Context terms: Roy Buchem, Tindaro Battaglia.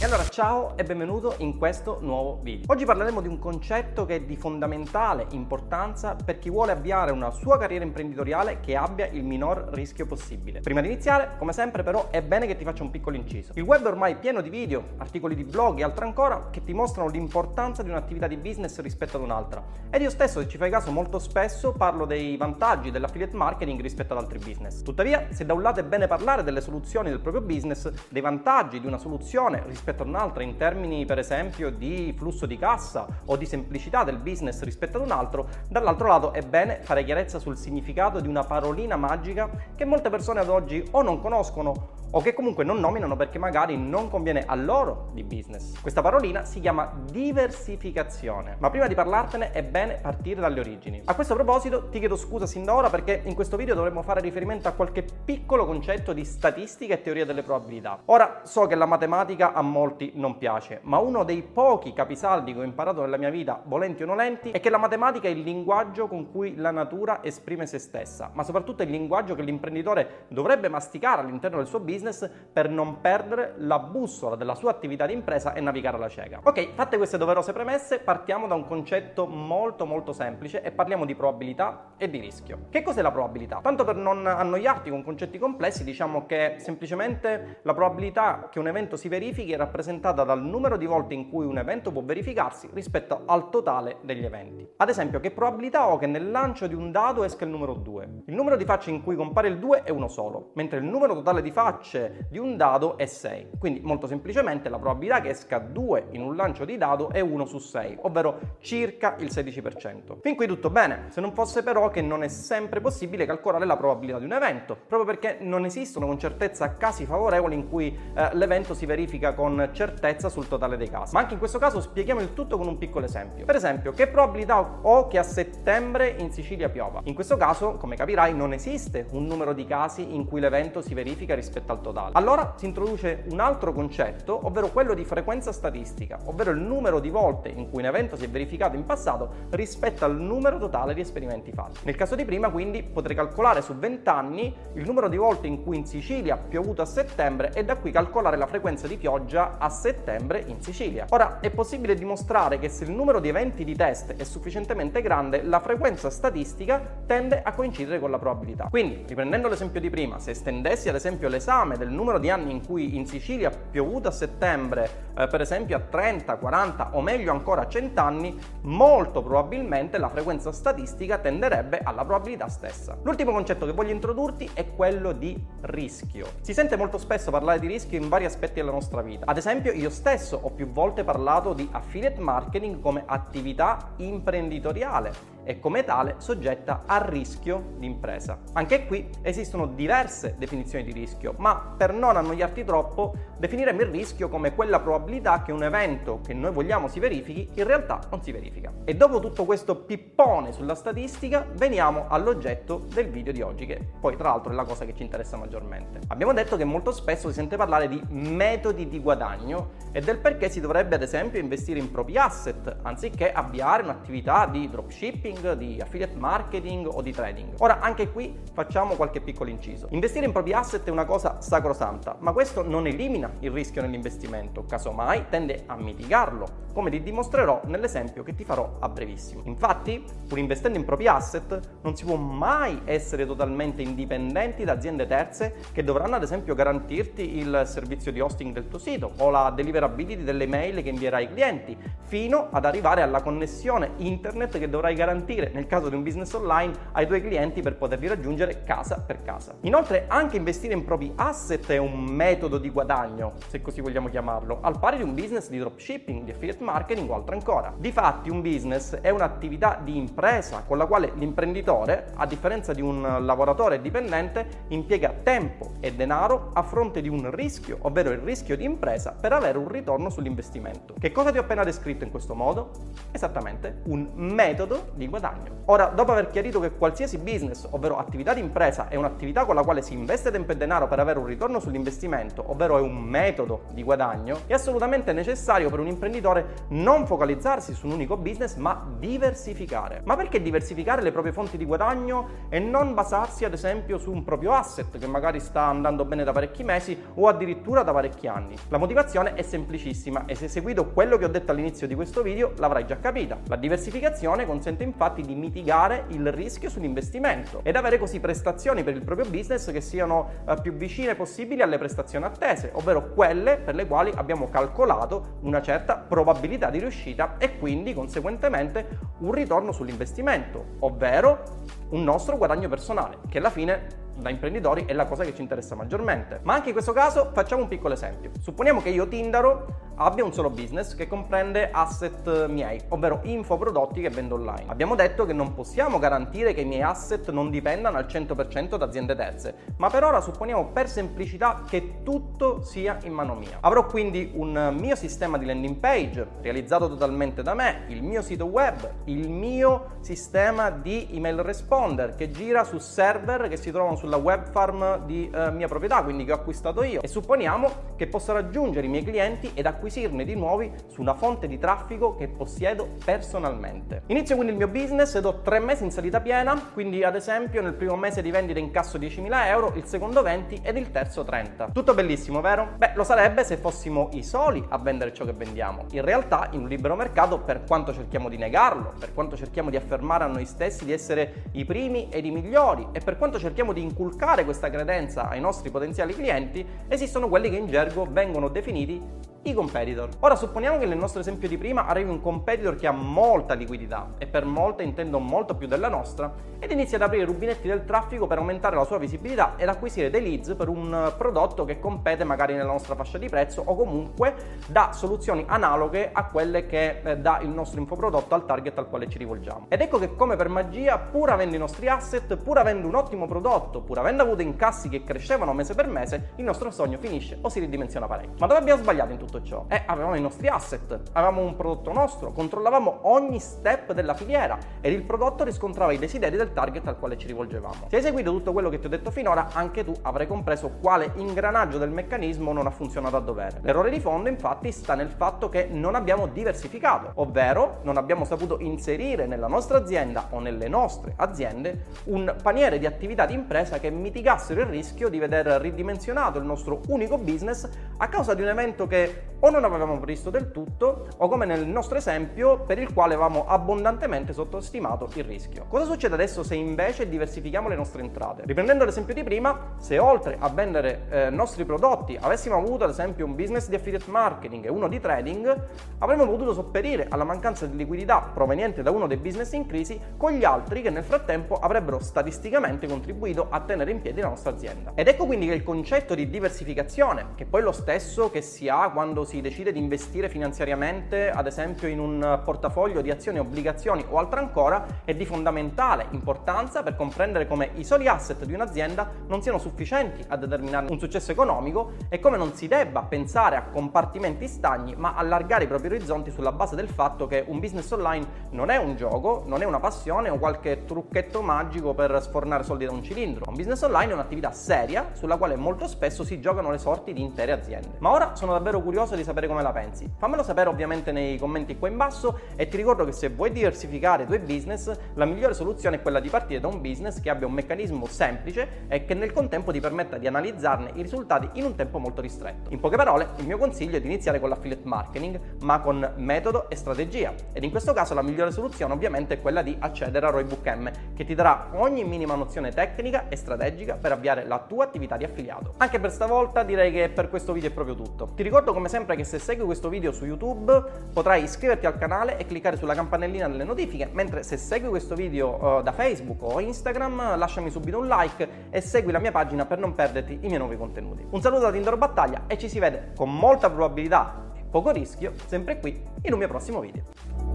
E allora ciao e benvenuto in questo nuovo video. Oggi parleremo di un concetto che è di fondamentale importanza per chi vuole avviare una sua carriera imprenditoriale che abbia il minor rischio possibile. Prima di iniziare, come sempre però, è bene che ti faccia un piccolo inciso. Il web è ormai pieno di video, articoli di blog e altro ancora che ti mostrano l'importanza di un'attività di business rispetto ad un'altra. Ed io stesso, se ci fai caso, molto spesso parlo dei vantaggi dell'affiliate marketing rispetto ad altri business. Tuttavia, se da un lato è bene parlare delle soluzioni del proprio business, dei vantaggi di una soluzione rispetto a un'altra in termini per esempio di flusso di cassa o di semplicità del business rispetto ad un altro, dall'altro lato è bene fare chiarezza sul significato di una parolina magica che molte persone ad oggi o non conoscono o che comunque non nominano perché magari non conviene a loro di business. Questa parolina si chiama diversificazione, ma prima di parlartene è bene partire dalle origini. A questo proposito ti chiedo scusa sin da ora perché in questo video dovremmo fare riferimento a qualche piccolo concetto di statistica e teoria delle probabilità. Ora, so che la matematica a molti non piace, ma uno dei pochi capisaldi che ho imparato nella mia vita, volenti o nolenti, è che la matematica è il linguaggio con cui la natura esprime se stessa, ma soprattutto è il linguaggio che l'imprenditore dovrebbe masticare all'interno del suo business per non perdere la bussola della sua attività di impresa e navigare alla cieca. Ok, fatte queste doverose premesse, partiamo da un concetto molto semplice e parliamo di probabilità e di rischio. Che cos'è la probabilità? Tanto per non annoiarti con concetti complessi, diciamo che semplicemente la probabilità che un evento si verifichi è rappresentata dal numero di volte in cui un evento può verificarsi rispetto al totale degli eventi. Ad esempio, che probabilità ho che nel lancio di un dado esca il numero 2? Il numero di facce in cui compare il 2 è uno solo, mentre il numero totale di facce di un dado è 6, quindi molto semplicemente la probabilità che esca 2 in un lancio di dado è 1 su 6, ovvero circa il 16%. Fin qui tutto bene, se non fosse però che non è sempre possibile calcolare la probabilità di un evento, proprio perché non esistono con certezza casi favorevoli in cui l'evento si verifica con certezza sul totale dei casi. Ma anche in questo caso spieghiamo il tutto con un piccolo esempio. Per esempio, che probabilità ho che a settembre in Sicilia piova? In questo caso, come capirai, non esiste un numero di casi in cui l'evento si verifica rispetto al totale. Allora si introduce un altro concetto, ovvero quello di frequenza statistica, ovvero il numero di volte in cui un evento si è verificato in passato rispetto al numero totale di esperimenti fatti. Nel caso di prima, quindi, potrei calcolare su 20 anni il numero di volte in cui in Sicilia ha piovuto a settembre e da qui calcolare la frequenza di pioggia a settembre in Sicilia. Ora, è possibile dimostrare che se il numero di eventi di test è sufficientemente grande, la frequenza statistica tende a coincidere con la probabilità. Quindi, riprendendo l'esempio di prima, se estendessi ad esempio l'esame del numero di anni in cui in Sicilia ha piovuto a settembre per esempio a 30, 40 o meglio ancora a 100 anni, molto probabilmente la frequenza statistica tenderebbe alla probabilità stessa. L'ultimo concetto che voglio introdurti è quello di rischio. Si sente molto spesso parlare di rischio in vari aspetti della nostra vita. Ad esempio, io stesso ho più volte parlato di affiliate marketing come attività imprenditoriale e come tale soggetta a rischio di impresa. Anche qui esistono diverse definizioni di rischio, ma per non annoiarti troppo definiremo il rischio come quella probabilità che un evento che noi vogliamo si verifichi in realtà non si verifica. E dopo tutto questo pippone sulla statistica veniamo all'oggetto del video di oggi, che poi tra l'altro è la cosa che ci interessa maggiormente. Abbiamo detto che molto spesso si sente parlare di metodi di guadagno e del perché si dovrebbe ad esempio investire in propri asset anziché avviare un'attività di dropshipping, di affiliate marketing o di trading. Ora, anche qui facciamo qualche piccolo inciso. Investire in propri asset è una cosa sacrosanta, ma questo non elimina il rischio nell'investimento, casomai tende a mitigarlo, come ti dimostrerò nell'esempio che ti farò a brevissimo. Infatti, pur investendo in propri asset, non si può mai essere totalmente indipendenti da aziende terze che dovranno ad esempio garantirti il servizio di hosting del tuo sito o la deliverability delle email che invierai ai clienti, fino ad arrivare alla connessione internet che dovrai garantire nel caso di un business online ai tuoi clienti per poterli raggiungere casa per casa. Inoltre, anche investire in propri asset è un metodo di guadagno, se così vogliamo chiamarlo, al pari di un business di dropshipping, di affiliate marketing o altro ancora. Difatti, un business è un'attività di impresa con la quale l'imprenditore, a differenza di un lavoratore dipendente, impiega tempo e denaro a fronte di un rischio, ovvero il rischio di impresa, per avere un ritorno sull'investimento. Che cosa ti ho appena descritto in questo modo? Esattamente un metodo di guadagno. Ora, dopo aver chiarito che qualsiasi business, ovvero attività di impresa, è un'attività con la quale si investe tempo e denaro per avere un ritorno sull'investimento, ovvero è un metodo di guadagno, è assolutamente necessario per un imprenditore non focalizzarsi su un unico business, ma diversificare. Ma perché diversificare le proprie fonti di guadagno e non basarsi ad esempio su un proprio asset che magari sta andando bene da parecchi mesi o addirittura da parecchi anni? La motivazione è semplicemente semplicissima e se seguito quello che ho detto all'inizio di questo video l'avrai già capita. La diversificazione consente infatti di mitigare il rischio sull'investimento ed avere così prestazioni per il proprio business che siano più vicine possibili alle prestazioni attese, ovvero quelle per le quali abbiamo calcolato una certa probabilità di riuscita e quindi conseguentemente un ritorno sull'investimento, ovvero un nostro guadagno personale, che alla fine da imprenditori è la cosa che ci interessa maggiormente. Ma anche in questo caso facciamo un piccolo esempio. Supponiamo che io, Tindaro, abbia un solo business che comprende asset miei, ovvero infoprodotti che vendo online. Abbiamo detto che non possiamo garantire che i miei asset non dipendano al 100% da aziende terze, ma per ora supponiamo per semplicità che tutto sia in mano mia. Avrò quindi un mio sistema di landing page realizzato totalmente da me, il mio sito web, il mio sistema di email responder che gira su server che si trovano sulla web farm di mia proprietà, quindi che ho acquistato io, e supponiamo che possa raggiungere i miei clienti ed acquisirne di nuovi su una fonte di traffico che possiedo personalmente. Inizio quindi il mio business ed ho 3 mesi in salita piena, quindi ad esempio nel primo mese di vendita incasso 10.000 euro, il secondo 20 ed il terzo 30. Tutto bellissimo, vero? Beh, lo sarebbe se fossimo i soli a vendere ciò che vendiamo. In realtà in un libero mercato, per quanto cerchiamo di negarlo, per quanto cerchiamo di affermare a noi stessi di essere i primi ed i migliori e per quanto cerchiamo di inculcare questa credenza ai nostri potenziali clienti, esistono quelli che in gergo vengono definiti i competitor. Ora supponiamo che nel nostro esempio di prima arrivi un competitor che ha molta liquidità, e per molta intendo molto più della nostra, ed inizia ad aprire i rubinetti del traffico per aumentare la sua visibilità ed acquisire dei leads per un prodotto che compete magari nella nostra fascia di prezzo o comunque dà soluzioni analoghe a quelle che dà il nostro infoprodotto al target al quale ci rivolgiamo. Ed ecco che come per magia, pur avendo i nostri asset, pur avendo un ottimo prodotto, pur avendo avuto incassi che crescevano mese per mese, il nostro sogno finisce o si ridimensiona parecchio. Ma dove abbiamo sbagliato in tutto ciò? Avevamo i nostri asset, avevamo un prodotto nostro, controllavamo ogni step della filiera ed il prodotto riscontrava i desideri del target al quale ci rivolgevamo. Se hai seguito tutto quello che ti ho detto finora, anche tu avrai compreso quale ingranaggio del meccanismo non ha funzionato a dovere. L'errore di fondo infatti sta nel fatto che non abbiamo diversificato, ovvero non abbiamo saputo inserire nella nostra azienda o nelle nostre aziende un paniere di attività di impresa che mitigassero il rischio di veder ridimensionato il nostro unico business a causa di un evento che o non avevamo previsto del tutto o, come nel nostro esempio, per il quale avevamo abbondantemente sottostimato il rischio. Cosa succede adesso se invece diversifichiamo le nostre entrate? Riprendendo l'esempio di prima, se oltre a vendere nostri prodotti avessimo avuto ad esempio un business di affiliate marketing e uno di trading, avremmo potuto sopperire alla mancanza di liquidità proveniente da uno dei business in crisi con gli altri che nel frattempo avrebbero statisticamente contribuito a tenere in piedi la nostra azienda. Ed ecco quindi che il concetto di diversificazione, che poi è lo stesso che si ha quando si decide di investire finanziariamente ad esempio in un portafoglio di azioni, obbligazioni o altro ancora, è di fondamentale importanza per comprendere come i soli asset di un'azienda non siano sufficienti a determinare un successo economico e come non si debba pensare a compartimenti stagni ma allargare i propri orizzonti sulla base del fatto che un business online non è un gioco, non è una passione o qualche trucchetto magico per sfornare soldi da un cilindro. Un business online è un'attività seria sulla quale molto spesso si giocano le sorti di intere aziende. Ma ora sono davvero curioso di sapere come la pensi. Fammelo sapere ovviamente nei commenti qua in basso e ti ricordo che se vuoi diversificare i tuoi business, la migliore soluzione è quella di partire da un business che abbia un meccanismo semplice e che nel contempo ti permetta di analizzarne i risultati in un tempo molto ristretto. In poche parole, il mio consiglio è di iniziare con l'affiliate marketing, ma con metodo e strategia, ed in questo caso la migliore soluzione ovviamente è quella di accedere a Roy Buchem, che ti darà ogni minima nozione tecnica e strategica per avviare la tua attività di affiliato. Anche per stavolta direi che per questo video è proprio tutto. Ti ricordo come sempre che se segui questo video su YouTube potrai iscriverti al canale e cliccare sulla campanellina delle notifiche, mentre se segui questo video da Facebook o Instagram lasciami subito un like e segui la mia pagina per non perderti i miei nuovi contenuti. Un saluto da Tindaro Battaglia e ci si vede con molta probabilità e poco rischio sempre qui in un mio prossimo video.